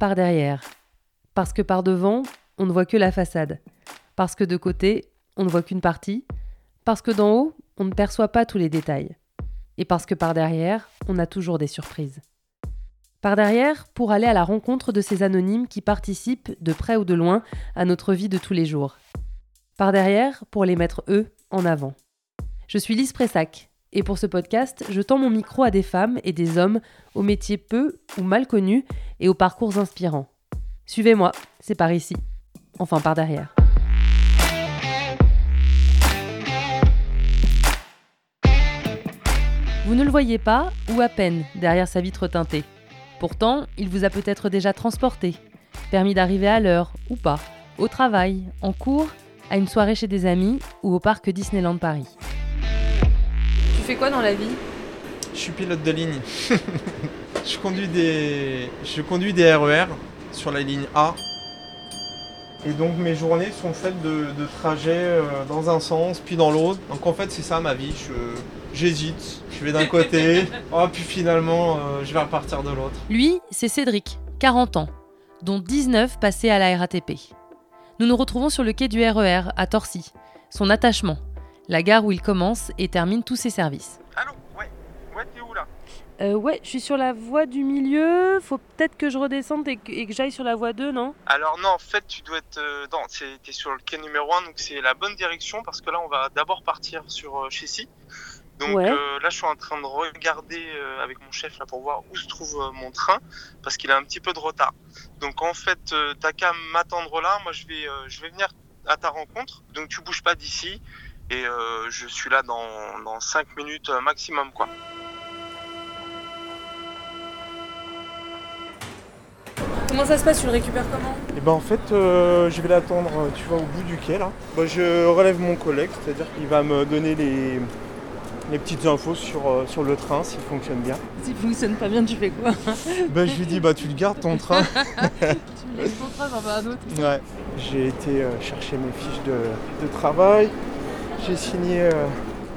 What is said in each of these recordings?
par derrière. Parce que par devant, on ne voit que la façade. Parce que de côté, on ne voit qu'une partie. Parce que d'en haut, on ne perçoit pas tous les détails. Et parce que par derrière, on a toujours des surprises. Par derrière, pour aller à la rencontre de ces anonymes qui participent, de près ou de loin, à notre vie de tous les jours. Par derrière, pour les mettre, eux, en avant. Je suis Lise Pressac, et pour ce podcast, je tends mon micro à des femmes et des hommes aux métiers peu ou mal connus et aux parcours inspirants. Suivez-moi, c'est par ici. Enfin, par derrière. Vous ne le voyez pas, ou à peine, derrière sa vitre teintée. Pourtant, il vous a peut-être déjà transporté, permis d'arriver à l'heure ou pas, au travail, en cours, à une soirée chez des amis ou au parc Disneyland Paris. Tu fais quoi dans la vie ? Je suis pilote de ligne. Je conduis des RER sur la ligne A. Et donc mes journées sont faites de trajets dans un sens, puis dans l'autre. Donc en fait c'est ça ma vie, j'hésite, je vais d'un côté, puis finalement je vais repartir de l'autre. Lui, c'est Cédric, 40 ans, dont 19 passés à la RATP. Nous nous retrouvons sur le quai du RER, à Torcy, son attachement, la gare où il commence et termine tous ses services. Allô, ouais, t'es où là ? Je suis sur la voie du milieu, faut peut-être que je redescende et que j'aille sur la voie 2, non ? Alors non, en fait, tu dois être... t'es sur le quai numéro 1, donc c'est la bonne direction, parce que là, on va d'abord partir sur Chessy. Donc ouais. Là, je suis en train de regarder avec mon chef là, pour voir où se trouve mon train, parce qu'il a un petit peu de retard. Donc en fait, t'as qu'à m'attendre là, moi je vais venir à ta rencontre, donc tu bouges pas d'ici, et je suis là dans 5 minutes maximum, quoi. Comment ça se passe, tu le récupères comment ? Et ben en fait, je vais l'attendre, tu vois, au bout du quai là. Bah, je relève mon collègue, c'est-à-dire qu'il va me donner les petites infos sur le train, s'il fonctionne bien. S'il fonctionne pas bien, tu fais quoi ? Ben, je lui dis, tu le gardes ton train. Tu laisses ton train, j'en veux un autre. Ouais. J'ai été chercher mes fiches de travail, j'ai signé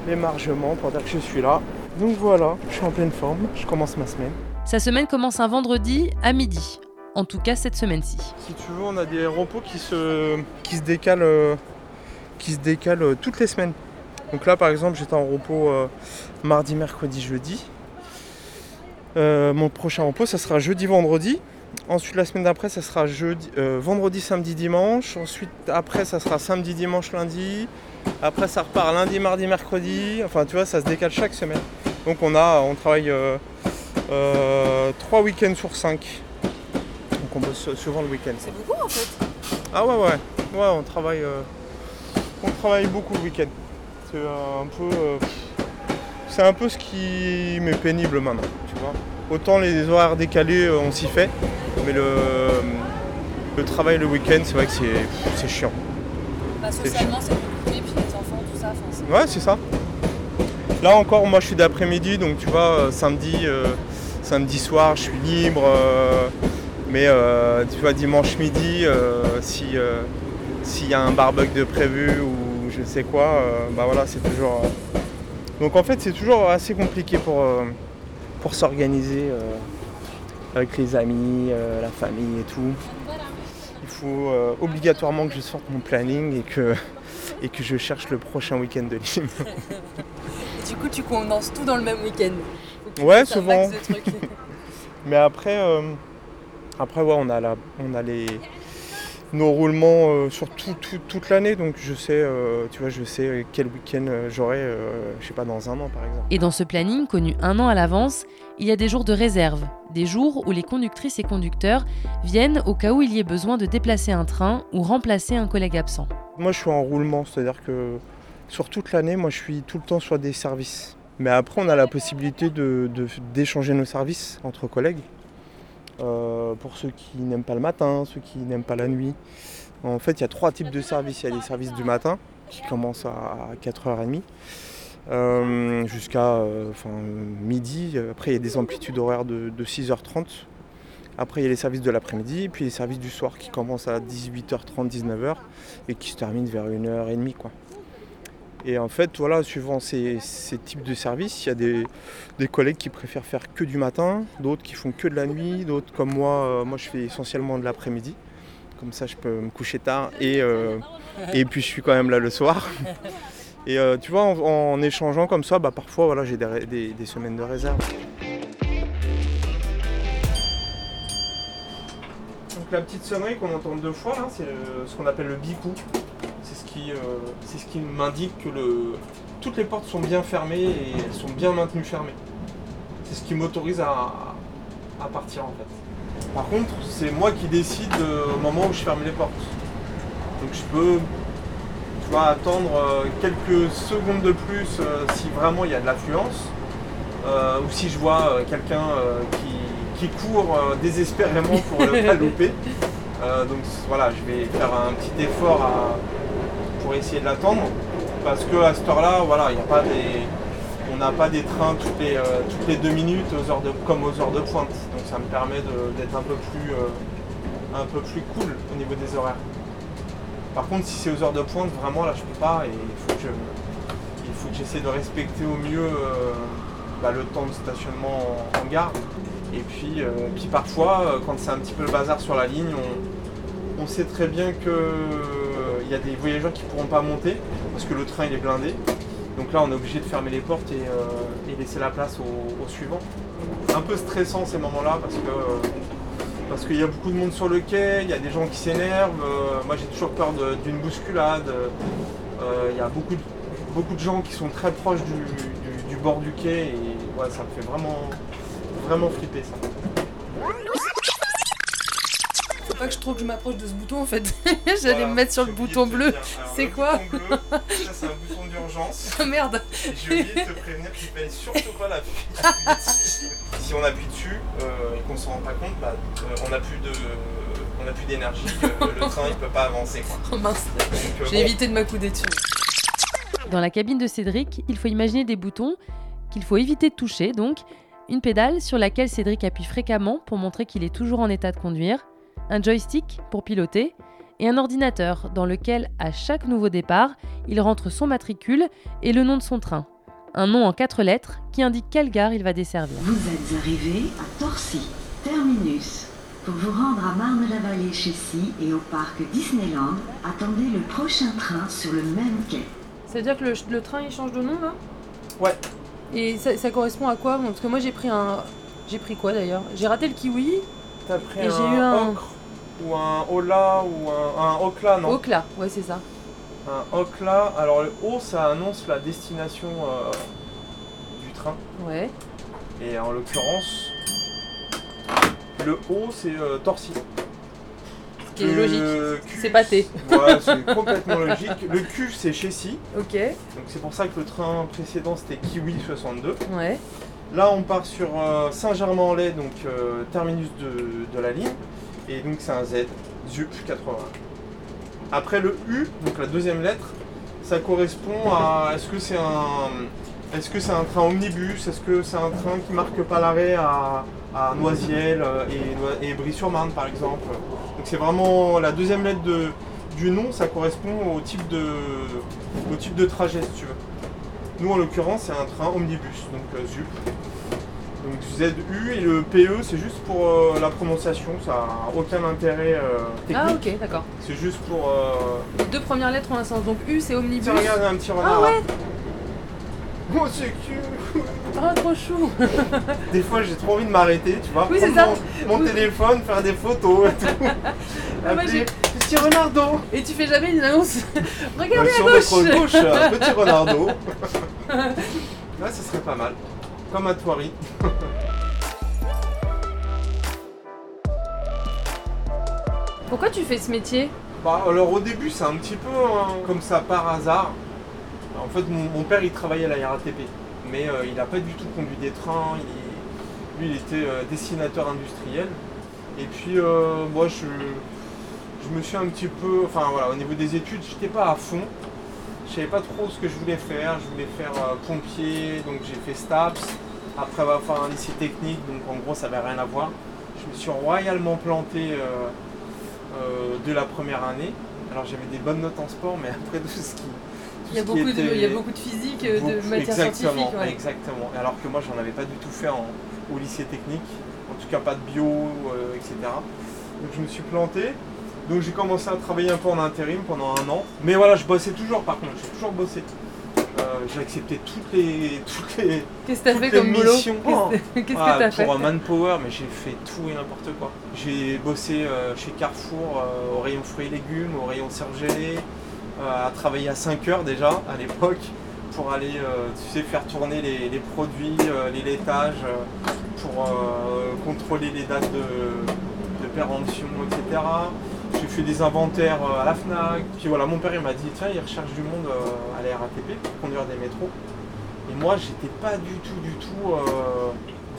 les margements pour dire que je suis là. Donc voilà, je suis en pleine forme, je commence ma semaine. Sa semaine commence un vendredi à midi, en tout cas cette semaine-ci. Si tu veux, on a des repos qui se décalent toutes les semaines. Donc là, par exemple, j'étais en repos mardi, mercredi, jeudi. Mon prochain repos, ça sera jeudi, vendredi. Ensuite, la semaine d'après, ça sera vendredi, samedi, dimanche. Ensuite, après, ça sera samedi, dimanche, lundi. Après, ça repart lundi, mardi, mercredi. Enfin, tu vois, ça se décale chaque semaine. Donc, on travaille 3 week-ends sur 5. Donc, on bosse souvent le week-end. C'est beaucoup, en fait. Ah ouais. Ouais, on travaille beaucoup le week-end. C'est un peu ce qui m'est pénible maintenant, tu vois. Autant les horaires décalés, on s'y fait, mais le travail le week-end, c'est vrai que c'est chiant. Bah, socialement, c'est compliqué, puis les enfants, tout ça. Ouais, c'est ça. Là encore, moi, je suis d'après-midi, donc tu vois, samedi soir, je suis libre. Mais tu vois, dimanche midi, s'il y a un barbecue de prévu ou je sais quoi, voilà, c'est toujours... Donc en fait, c'est toujours assez compliqué pour s'organiser avec les amis, la famille et tout. Il faut obligatoirement que je sorte mon planning et que je cherche le prochain week-end de libre. Et du coup, tu condenses tout dans le même week-end. Ouais, souvent. Mais après, ouais, on a nos roulements sur toute l'année, donc je sais quel week-end j'aurai, je sais pas, dans un an par exemple. Et dans ce planning connu un an à l'avance, il y a des jours de réserve, des jours où les conductrices et conducteurs viennent au cas où il y ait besoin de déplacer un train ou remplacer un collègue absent. Moi je suis en roulement, c'est-à-dire que sur toute l'année, moi je suis tout le temps sur des services. Mais après on a la possibilité d'échanger nos services entre collègues. Pour ceux qui n'aiment pas le matin, ceux qui n'aiment pas la nuit. En fait, il y a 3 types de services. Il y a les services du matin, qui commencent à 4h30, jusqu'à midi. Après, il y a des amplitudes horaires de 6h30. Après, il y a les services de l'après-midi. Puis, les services du soir, qui commencent à 18h30, 19h, et qui se terminent vers 1h30, quoi. Et en fait, voilà, suivant ces types de services, il y a des collègues qui préfèrent faire que du matin, d'autres qui font que de la nuit, d'autres comme moi je fais essentiellement de l'après-midi. Comme ça, je peux me coucher tard et puis je suis quand même là le soir. Et tu vois, en échangeant comme ça, bah, parfois voilà, j'ai des semaines de réserve. Donc la petite sonnerie qu'on entend deux fois, là, c'est ce qu'on appelle le bicou. C'est ce qui m'indique que toutes les portes sont bien fermées et elles sont bien maintenues fermées. C'est ce qui m'autorise à partir en fait. Par contre, c'est moi qui décide au moment où je ferme les portes. Donc je peux, tu vois, attendre quelques secondes de plus si vraiment il y a de l'affluence ou si je vois quelqu'un qui court désespérément pour ne pas louper. Donc voilà, je vais faire un petit effort pour essayer de l'attendre, parce que à cette heure-là, voilà, on n'a pas des trains toutes les 2 minutes comme aux heures de pointe. Donc ça me permet d'être un peu plus cool au niveau des horaires. Par contre, si c'est aux heures de pointe, vraiment là je peux pas, et il faut que j'essaie de respecter au mieux le temps de stationnement en gare. Et puis parfois, quand c'est un petit peu le bazar sur la ligne, on sait très bien qu'il y a des voyageurs qui ne pourront pas monter parce que le train il est blindé. Donc là, on est obligé de fermer les portes et laisser la place au suivant. C'est un peu stressant ces moments-là parce qu'il y a beaucoup de monde sur le quai, il y a des gens qui s'énervent. Moi, j'ai toujours peur d'une bousculade. Il y a beaucoup de gens qui sont très proches du bord du quai et ouais, ça me fait vraiment flippé ça. Faut pas que je trouve que je m'approche de ce bouton en fait. J'allais me mettre sur le bouton bleu. C'est quoi ? Ça c'est un bouton d'urgence. Ah merde. J'ai oublié de te prévenir qu'il fallait surtout pas l'appuyer. Si on appuie dessus et qu'on s'en rend pas compte, bah, on n'a plus d'énergie. Le train il peut pas avancer. Oh mince. Donc, j'ai évité de m'accouder dessus. Dans la cabine de Cédric, il faut imaginer des boutons qu'il faut éviter de toucher donc. Une pédale sur laquelle Cédric appuie fréquemment pour montrer qu'il est toujours en état de conduire, un joystick pour piloter et un ordinateur dans lequel, à chaque nouveau départ, il rentre son matricule et le nom de son train. Un nom en 4 lettres qui indique quelle gare il va desservir. Vous êtes arrivé à Torcy, terminus. Pour vous rendre à Marne-la-Vallée-Chessy et au parc Disneyland, attendez le prochain train sur le même quai. C'est-à-dire que le train il change de nom là ? Ouais. Et ça correspond à quoi? Parce que moi j'ai pris quoi d'ailleurs? J'ai raté le kiwi. T'as pris et j'ai eu un ocre ou un ola ou un okla, non? Okla, ouais c'est ça. Un okla, alors le O ça annonce la destination du train. Ouais. Et en l'occurrence, le O c'est Torcy. Ce qui est logique, Q, c'est pâté. Ouais, c'est complètement logique. Le Q, c'est Chessy. Ok. Donc c'est pour ça que le train précédent, c'était Kiwi 62. Ouais. Là, on part sur Saint-Germain-en-Laye, donc terminus de la ligne. Et donc c'est un Z, ZUP 80. Après le U, donc la deuxième lettre, ça correspond à est-ce que c'est un train omnibus? Est-ce que c'est un train qui marque pas l'arrêt à Noisiel et Brie-sur-Marne par exemple. Donc c'est vraiment la deuxième lettre du nom, ça correspond au type de trajet si tu veux. Nous en l'occurrence c'est un train omnibus, donc ZUP. Donc ZU et le PE c'est juste pour la prononciation, ça n'a aucun intérêt technique. Ah ok d'accord. C'est juste pour... Les 2 premières lettres ont un sens, donc U c'est omnibus. Tu regardes un petit renard. Ah ouais. Oh c'est cute. Ah trop chou. Des fois j'ai trop envie de m'arrêter, tu vois, oui, prendre c'est ça. Mon téléphone, faire des photos et tout. Ah, moi, j'ai... Petit renardeau. Et tu fais jamais une annonce. Regardez à gauche. Sur votre gauche, un petit renardeau. Là ce serait pas mal, comme à Thoiry. Pourquoi tu fais ce métier? Bah alors au début c'est un petit peu comme ça par hasard. En fait, mon père, il travaillait à la RATP, mais il n'a pas du tout conduit des trains. Lui, il était dessinateur industriel. Et puis, moi, je me suis un petit peu... Enfin, voilà, au niveau des études, j'étais pas à fond. Je savais pas trop ce que je voulais faire. Je voulais faire pompier, donc j'ai fait STAPS. Après, avoir fait un lycée technique, donc en gros, ça n'avait rien à voir. Je me suis royalement planté de la première année. Alors, j'avais des bonnes notes en sport, mais après, tout ce qui... Il y a beaucoup de physique, de matière scientifique. Ouais. Exactement. Alors que moi, j'en avais pas du tout fait au lycée technique, en tout cas pas de bio, etc. Donc je me suis planté. Donc j'ai commencé à travailler un peu en intérim pendant un an. Mais voilà, je bossais toujours par contre, j'ai toujours bossé. J'ai accepté toutes les missions. Qu'est-ce que t'as fait pour Manpower, mais j'ai fait tout et n'importe quoi. J'ai bossé chez Carrefour au rayon fruits et légumes, au rayon surgelés, à travailler à 5 heures déjà à l'époque pour aller faire tourner les produits, les laitages, pour contrôler les dates de péremption, etc. J'ai fait des inventaires à la FNAC. Puis voilà, mon père il m'a dit tiens, il recherche du monde à la RATP pour conduire des métros. Et moi, j'étais pas du tout.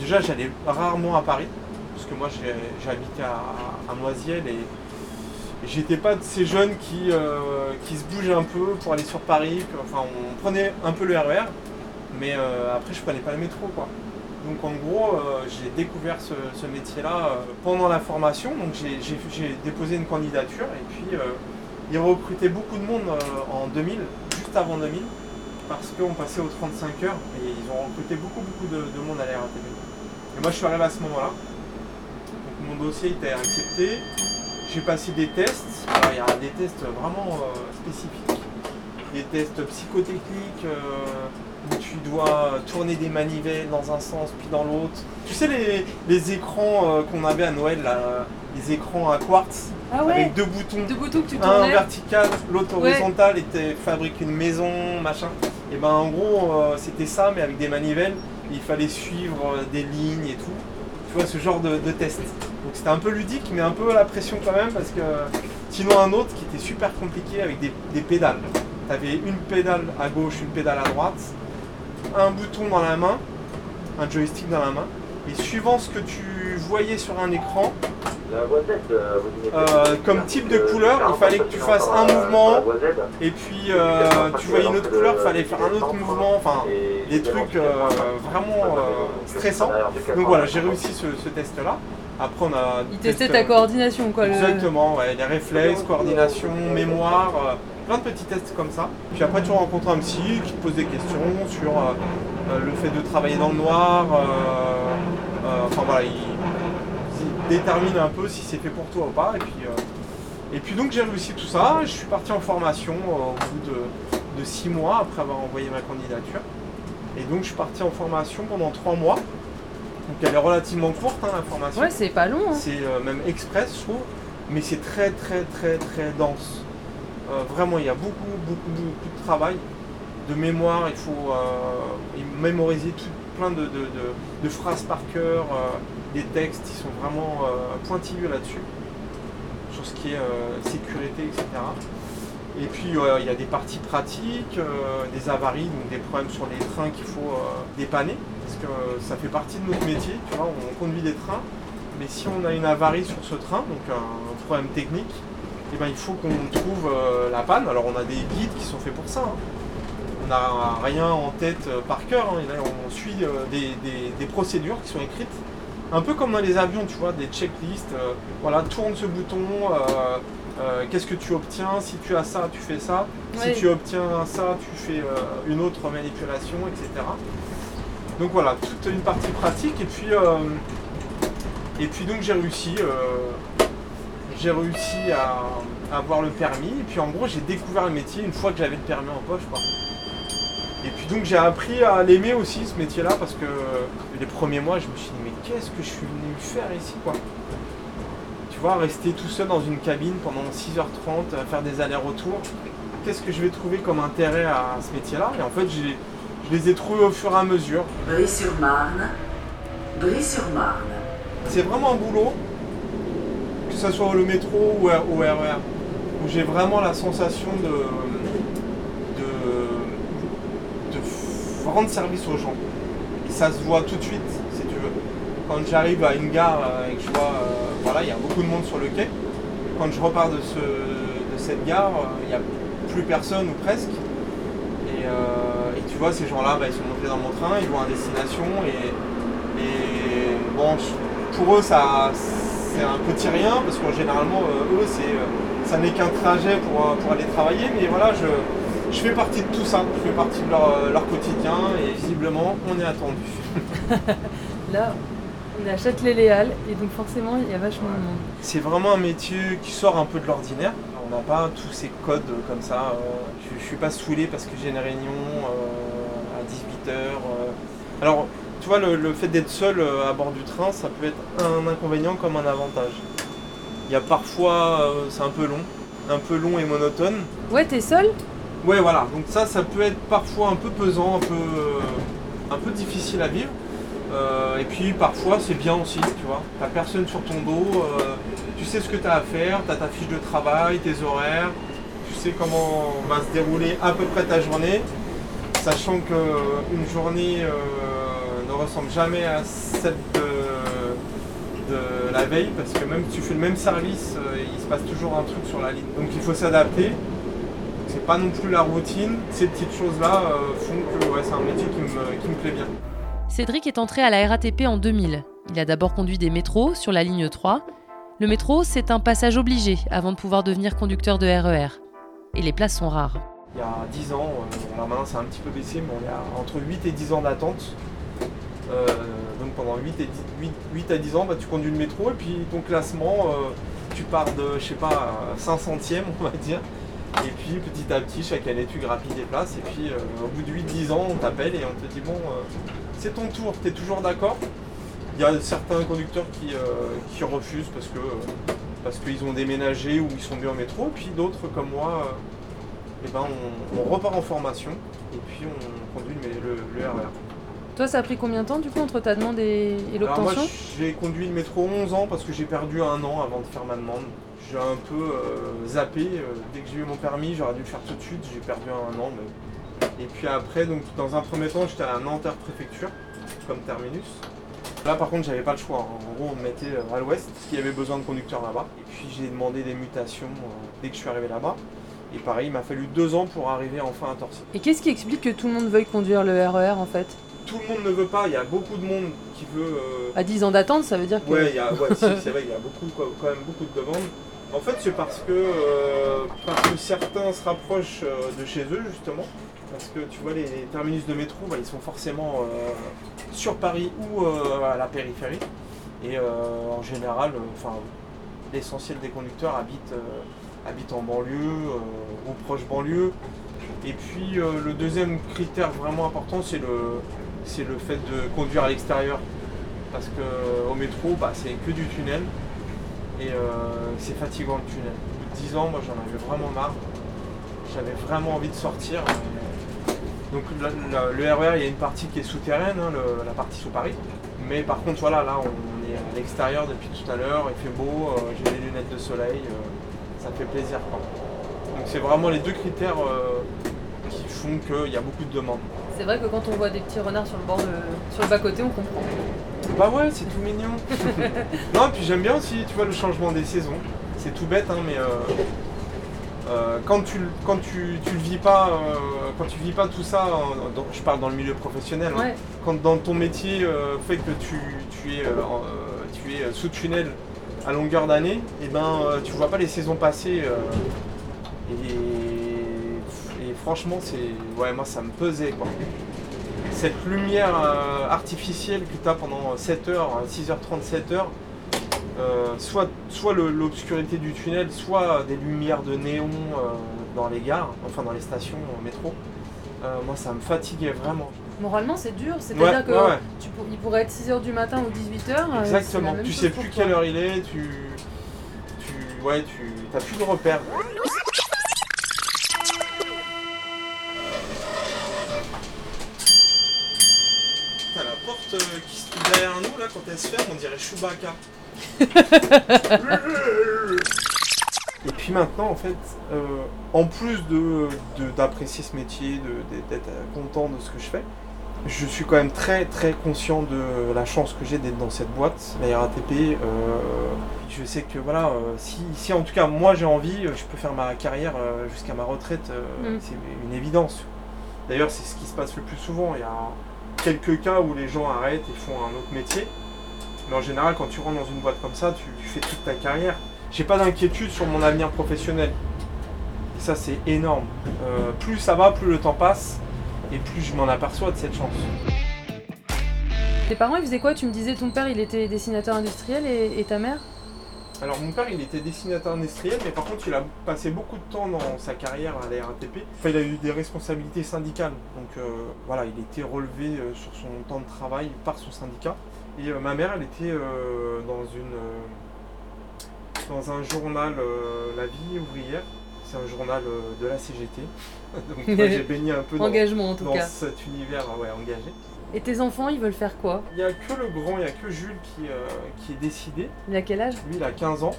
Déjà, j'allais rarement à Paris parce que moi, j'habite à Noisiel et j'étais pas de ces jeunes qui se bougent un peu pour aller sur Paris. Enfin, on prenait un peu le RER, mais après, je prenais pas le métro, quoi. Donc en gros, j'ai découvert ce métier-là pendant la formation. Donc j'ai déposé une candidature et puis ils recrutaient beaucoup de monde en 2000, juste avant 2000, parce qu'on passait aux 35 heures et ils ont recruté beaucoup de monde à la RATP. Et moi je suis arrivé à ce moment-là. Donc mon dossier était accepté. J'ai passé des tests. Alors, il y a des tests vraiment spécifiques, des tests psychotechniques. Où tu dois tourner des manivelles dans un sens puis dans l'autre. Tu sais les écrans qu'on avait à Noël, là, les écrans à quartz, ah ouais, avec deux boutons. Deux boutons que tu tournais. Un vertical, l'autre horizontal, et fabrique une maison, machin. Et ben en gros, c'était ça, mais avec des manivelles. Il fallait suivre des lignes et tout. Tu vois, ce genre de test. Donc c'était un peu ludique, mais un peu à la pression quand même, parce que sinon un autre qui était super compliqué avec des pédales. Tu avais une pédale à gauche, une pédale à droite. Un bouton dans la main, un joystick dans la main, et suivant ce que tu voyais sur un écran, comme type de couleur, il fallait que tu fasses un mouvement, et puis tu voyais une autre couleur, il fallait faire un autre mouvement, enfin des trucs vraiment stressants. Donc voilà, j'ai réussi ce test-là. Après, on a il testait ta coordination, quoi. Exactement, ouais, les réflexes, coordination, mémoire. Plein de petits tests comme ça. Puis après, tu rencontres un psy qui te pose des questions sur le fait de travailler dans le noir. Enfin voilà, il détermine un peu si c'est fait pour toi ou pas. Et puis donc j'ai réussi tout ça. Je suis parti en formation au bout de 6 mois après avoir envoyé ma candidature. Et donc je suis parti en formation pendant 3 mois. Donc elle est relativement courte, hein, la formation. Ouais, c'est pas long. Hein. C'est même express, je trouve. Mais c'est très dense. Vraiment, il y a beaucoup de travail, de mémoire, il faut mémoriser plein de phrases par cœur, des textes, ils sont vraiment pointilleux là-dessus, sur ce qui est sécurité, etc. Et puis il y a des parties pratiques, des avaries, donc des problèmes sur les trains qu'il faut dépanner, parce que ça fait partie de notre métier, tu vois, on conduit des trains, mais si on a une avarie sur ce train, donc un problème technique, eh ben, il faut qu'on trouve la panne. Alors on a des guides qui sont faits pour ça. Hein. On n'a rien en tête par cœur. Hein. Et là, on suit des procédures qui sont écrites. Un peu comme dans les avions, tu vois, des checklists. Voilà, tourne ce bouton. Qu'est-ce que tu obtiens? Si tu as ça, tu fais ça. Oui. Si tu obtiens ça, tu fais une autre manipulation, etc. Donc voilà, toute une partie pratique. Et puis donc j'ai réussi. J'ai réussi à avoir le permis et puis en gros j'ai découvert le métier une fois que j'avais le permis en poche, quoi. Et puis donc j'ai appris à l'aimer aussi, ce métier là, parce que les premiers mois je me suis dit mais qu'est-ce que je suis venu faire ici, quoi. Tu vois, rester tout seul dans une cabine pendant 6h30 à faire des allers-retours, qu'est-ce que je vais trouver comme intérêt à ce métier là. Et en fait je les ai trouvés au fur et à mesure. Brie-sur-Marne. C'est vraiment un boulot, que ce soit le métro ou au RER, où j'ai vraiment la sensation de rendre service aux gens. Et ça se voit tout de suite, si tu veux. Quand j'arrive à une gare et que je vois, voilà, il y a beaucoup de monde sur le quai, quand je repars de cette gare, il n'y a plus personne ou presque. Et tu vois, ces gens-là, bah, ils sont montés dans mon train, ils vont à destination. Et bon, pour eux, ça... C'est un petit rien, parce que généralement, eux, ça n'est qu'un trajet pour aller travailler. Mais voilà, je Je fais partie de tout ça, je fais partie de leur quotidien et visiblement on est attendu. Là, on est à Châtelet-Les Halles et donc forcément il y a vachement de monde. C'est vraiment un métier qui sort un peu de l'ordinaire. On n'a pas tous ces codes comme ça. Je ne suis pas saoulé parce que j'ai une réunion à 18h. Alors, tu vois, le fait d'être seul à bord du train, ça peut être un inconvénient comme un avantage. Il y a parfois, c'est un peu long et monotone. Ouais, t'es seul ? Ouais, voilà. Donc ça peut être parfois un peu pesant, un peu difficile à vivre. Et puis parfois c'est bien aussi, tu vois. T'as personne sur ton dos, tu sais ce que t'as à faire, t'as ta fiche de travail, tes horaires, tu sais comment va se dérouler à peu près ta journée, sachant qu'une journée ne ressemble jamais à celle de la veille, parce que même si tu fais le même service, il se passe toujours un truc sur la ligne. Donc il faut s'adapter, c'est pas non plus la routine. Ces petites choses-là font que ouais, c'est un métier qui me plaît bien. Cédric est entré à la RATP en 2000. Il a d'abord conduit des métros sur la ligne 3. Le métro, c'est un passage obligé avant de pouvoir devenir conducteur de RER. Et les places sont rares. Il y a 10 ans, là maintenant c'est un petit peu baissé, mais on est à entre 8 et 10 ans d'attente. Donc pendant 8 à 10 ans, bah, tu conduis le métro et puis ton classement, tu pars de, je sais pas, 500e on va dire. Et puis petit à petit, chaque année, tu grappilles des places. Et puis au bout de 8-10 ans, on t'appelle et on te dit « bon, c'est ton tour, t'es toujours d'accord ?» Il y a certains conducteurs qui refusent parce qu'ils ont déménagé ou ils sont mieux en métro. Et puis d'autres, comme moi, eh ben, on repart en formation et puis on conduit le RER. Toi, ça a pris combien de temps, du coup, entre ta demande et l'obtention ? Moi, j'ai conduit le métro 11 ans parce que j'ai perdu un an avant de faire ma demande. J'ai un peu zappé. Dès que j'ai eu mon permis, j'aurais dû le faire tout de suite. J'ai perdu un an. Mais... Et puis après, donc, dans un premier temps, j'étais à la Nanterre-Préfecture, comme terminus. Là, par contre, j'avais pas le choix. En gros, on me mettait à l'ouest, parce qu'il y avait besoin de conducteurs là-bas. Et puis, j'ai demandé des mutations dès que je suis arrivé là-bas. Et pareil, il m'a fallu 2 ans pour arriver enfin à Torcy. Et qu'est-ce qui explique que tout le monde veuille conduire le RER, en fait ? Tout le monde ne veut pas, il y a beaucoup de monde qui veut... À 10 ans d'attente, ça veut dire que... Ouais, si, c'est vrai, il y a quand même beaucoup de demandes. En fait, c'est parce que certains se rapprochent de chez eux, justement. Parce que, tu vois, les terminus de métro, bah, ils sont forcément sur Paris ou à la périphérie. Et en général, l'essentiel des conducteurs habitent en banlieue ou proche banlieue. Et puis, le deuxième critère vraiment important, c'est le fait de conduire à l'extérieur, parce qu'au métro, bah, c'est que du tunnel, et c'est fatigant le tunnel. Au bout de 10 ans, moi j'en avais vraiment marre, j'avais vraiment envie de sortir. Donc le RER, il y a une partie qui est souterraine, hein, la partie sous Paris, mais par contre voilà, là on est à l'extérieur depuis tout à l'heure, il fait beau, j'ai des lunettes de soleil, ça fait plaisir quoi. Donc c'est vraiment les deux critères qui font qu'il y a beaucoup de demandes. C'est vrai que quand on voit des petits renards sur le bas-côté, on comprend. Bah ouais, c'est tout mignon. Non, et puis j'aime bien aussi, tu vois, le changement des saisons. C'est tout bête, hein, mais quand tu vis pas tout ça, je parle dans le milieu professionnel, ouais. Hein, quand dans ton métier fait que tu es sous tunnel à longueur d'année, et ben tu vois pas les saisons passer. Et franchement, c'est ouais, moi ça me pesait quoi. Cette lumière artificielle que tu as pendant 7h, 6h30, 7h, soit l'obscurité du tunnel, soit des lumières de néon dans les gares, enfin dans les stations métro, moi ça me fatiguait vraiment. Moralement, c'est dur, c'est-à-dire ouais, que ouais. Il pourrait être 6h du matin ou 18h. Exactement, tu sais plus quelle heure il est, tu t'as plus de repères. Qui se trouve derrière nous, là, quand elle se ferme, on dirait Chewbacca. Et puis maintenant, en fait, en plus d'apprécier ce métier, d'être content de ce que je fais, je suis quand même très, très conscient de la chance que j'ai d'être dans cette boîte, la RATP. Je sais que, voilà, si en tout cas, moi, j'ai envie, je peux faire ma carrière jusqu'à ma retraite. C'est une évidence. D'ailleurs, c'est ce qui se passe le plus souvent. Il y a quelques cas où les gens arrêtent et font un autre métier, mais en général quand tu rentres dans une boîte comme ça, tu fais toute ta carrière. J'ai pas d'inquiétude sur mon avenir professionnel, Ça, c'est énorme. Plus ça va, plus le temps passe et plus je m'en aperçois de cette chance. Tes parents, ils faisaient quoi? Tu me disais ton père, il était dessinateur industriel et ta mère? Alors mon père, il était dessinateur industriel, mais par contre, il a passé beaucoup de temps dans sa carrière à la RATP. Enfin, il a eu des responsabilités syndicales, donc voilà, il était relevé sur son temps de travail par son syndicat. Et ma mère, elle était dans un journal, La vie ouvrière. C'est un journal de la CGT, donc moi j'ai baigné un peu dans cet univers engagé. Et tes enfants, ils veulent faire quoi? Il n'y a que le grand, il n'y a que Jules qui est décidé. Il a quel âge? Lui, il a 15 ans.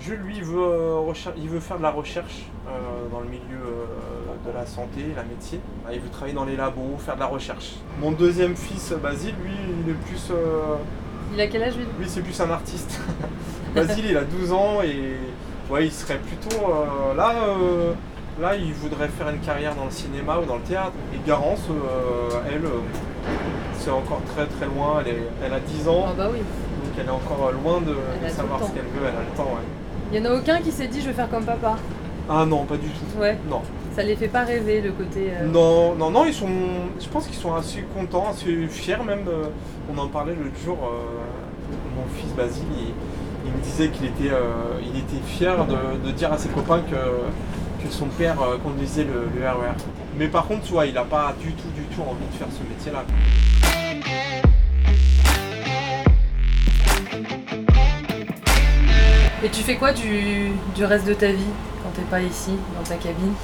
Jules, lui, il veut faire de la recherche dans le milieu de la santé, la médecine. Il veut travailler dans les labos, faire de la recherche. Mon deuxième fils, Basile, lui, il est plus... Il a quel âge, lui? Lui, c'est plus un artiste. Basile, il a 12 ans et ouais, il serait plutôt... Là, il voudrait faire une carrière dans le cinéma ou dans le théâtre. Et Garance, elle, c'est encore très très loin. Elle a 10 ans, donc elle est encore loin de savoir ce qu'elle veut. Elle a le temps, ouais. Il n'y en a aucun qui s'est dit « je vais faire comme papa ». Ah non, pas du tout. Ouais. Non. Ça les fait pas rêver, le côté… Non, je pense qu'ils sont assez contents, assez fiers même. On en parlait l'autre jour, mon fils Basile, il me disait qu'il était, était fier de dire à ses copains que son père conduisait le RER. Mais par contre, tu vois, il n'a pas du tout envie de faire ce métier-là. Et tu fais quoi du reste de ta vie quand t'es pas ici, dans ta cabine?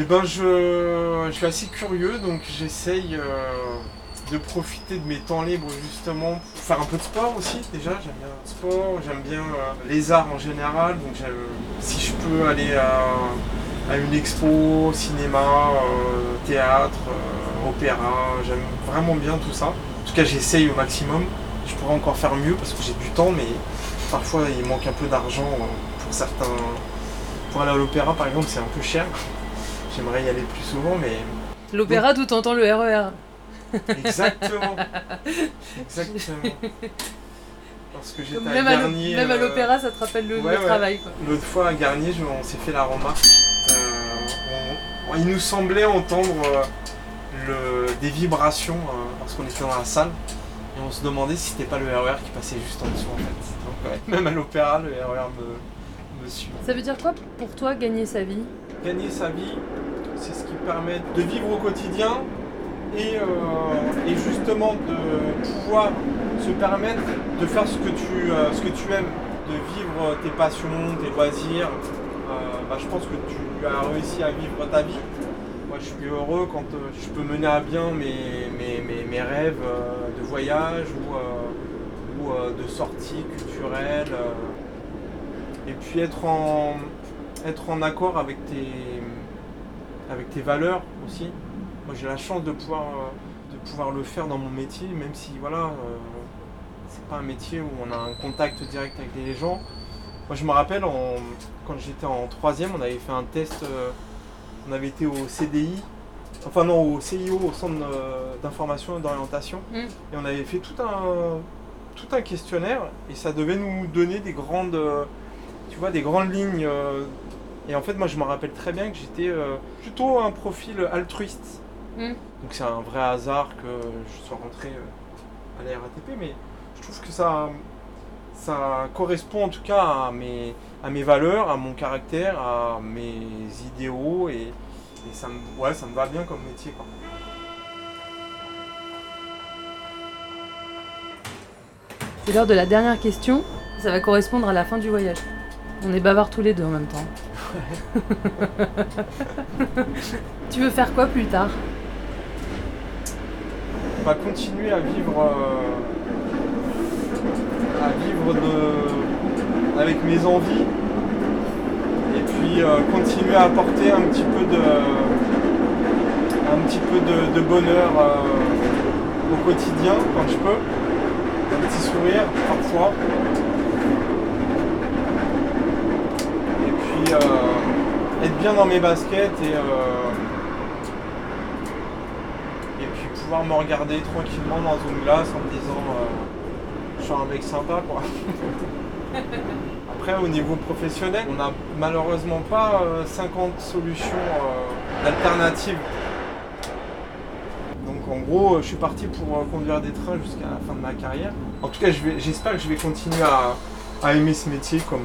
Eh ben, je suis assez curieux, donc j'essaye de profiter de mes temps libres justement pour faire un peu de sport aussi. Déjà, j'aime bien le sport, j'aime bien les arts en général, donc si je peux aller à une expo, cinéma, théâtre, opéra, j'aime vraiment bien tout ça. En tout cas, j'essaye au maximum. Je pourrais encore faire mieux parce que j'ai du temps, mais parfois il manque un peu d'argent pour certains. Pour aller à l'opéra par exemple, c'est un peu cher. J'aimerais y aller plus souvent, mais... L'opéra, d'où t'entends le RER. Exactement. Parce que j'étais à Garnier. Même à l'opéra, ça te rappelle le travail. L'autre fois à Garnier, on s'est fait la remarque. Il nous semblait entendre des vibrations parce qu'on était dans la salle. Et on se demandait si c'était pas le RER qui passait juste en dessous en fait. Donc, ouais, même à l'opéra, le RER me suit. Ça veut dire quoi pour toi, gagner sa vie? Gagner sa vie, c'est ce qui permet de vivre au quotidien. Et justement de pouvoir se permettre de faire ce que tu aimes, de vivre tes passions, tes loisirs. Je pense que tu as réussi à vivre ta vie. Moi, je suis heureux quand je peux mener à bien mes rêves de voyage ou de sorties culturelles. Et puis être en accord avec tes valeurs aussi. Moi, j'ai la chance de pouvoir le faire dans mon métier, même si c'est pas un métier où on a un contact direct avec les gens. Moi, je me rappelle quand j'étais en 3e, on avait fait un test, on avait été au CIO, au Centre d'information et d'orientation, et on avait fait tout un questionnaire et ça devait nous donner des grandes lignes. Et en fait, moi, je me rappelle très bien que j'étais plutôt un profil altruiste. Donc c'est un vrai hasard que je sois rentré à la RATP, mais je trouve que ça correspond en tout cas à mes valeurs, à mon caractère, à mes idéaux, et ça me va bien comme métier, quoi. C'est l'heure de la dernière question, ça va correspondre à la fin du voyage. On est bavards tous les deux en même temps. Ouais. Tu veux faire quoi plus tard? On va continuer à vivre avec mes envies et puis continuer à apporter un petit peu de bonheur au quotidien quand je peux, un petit sourire parfois. Être bien dans mes baskets et puis pouvoir me regarder tranquillement dans une glace en me disant je suis un mec sympa, quoi. Après Après, au niveau professionnel, on n'a malheureusement pas 50 solutions alternatives. Donc en gros, je suis parti pour conduire des trains jusqu'à la fin de ma carrière. En tout cas, j'espère que je vais continuer à aimer ce métier comme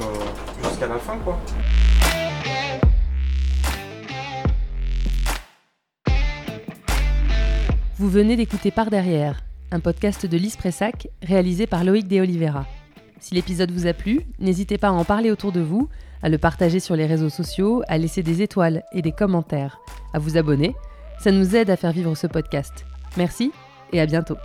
jusqu'à la fin, quoi. Vous venez d'écouter Par Derrière, un podcast de Lise Pressac réalisé par Loïc De Oliveira. Si l'épisode vous a plu, n'hésitez pas à en parler autour de vous, à le partager sur les réseaux sociaux, à laisser des étoiles et des commentaires, à vous abonner. Ça nous aide à faire vivre ce podcast. Merci et à bientôt.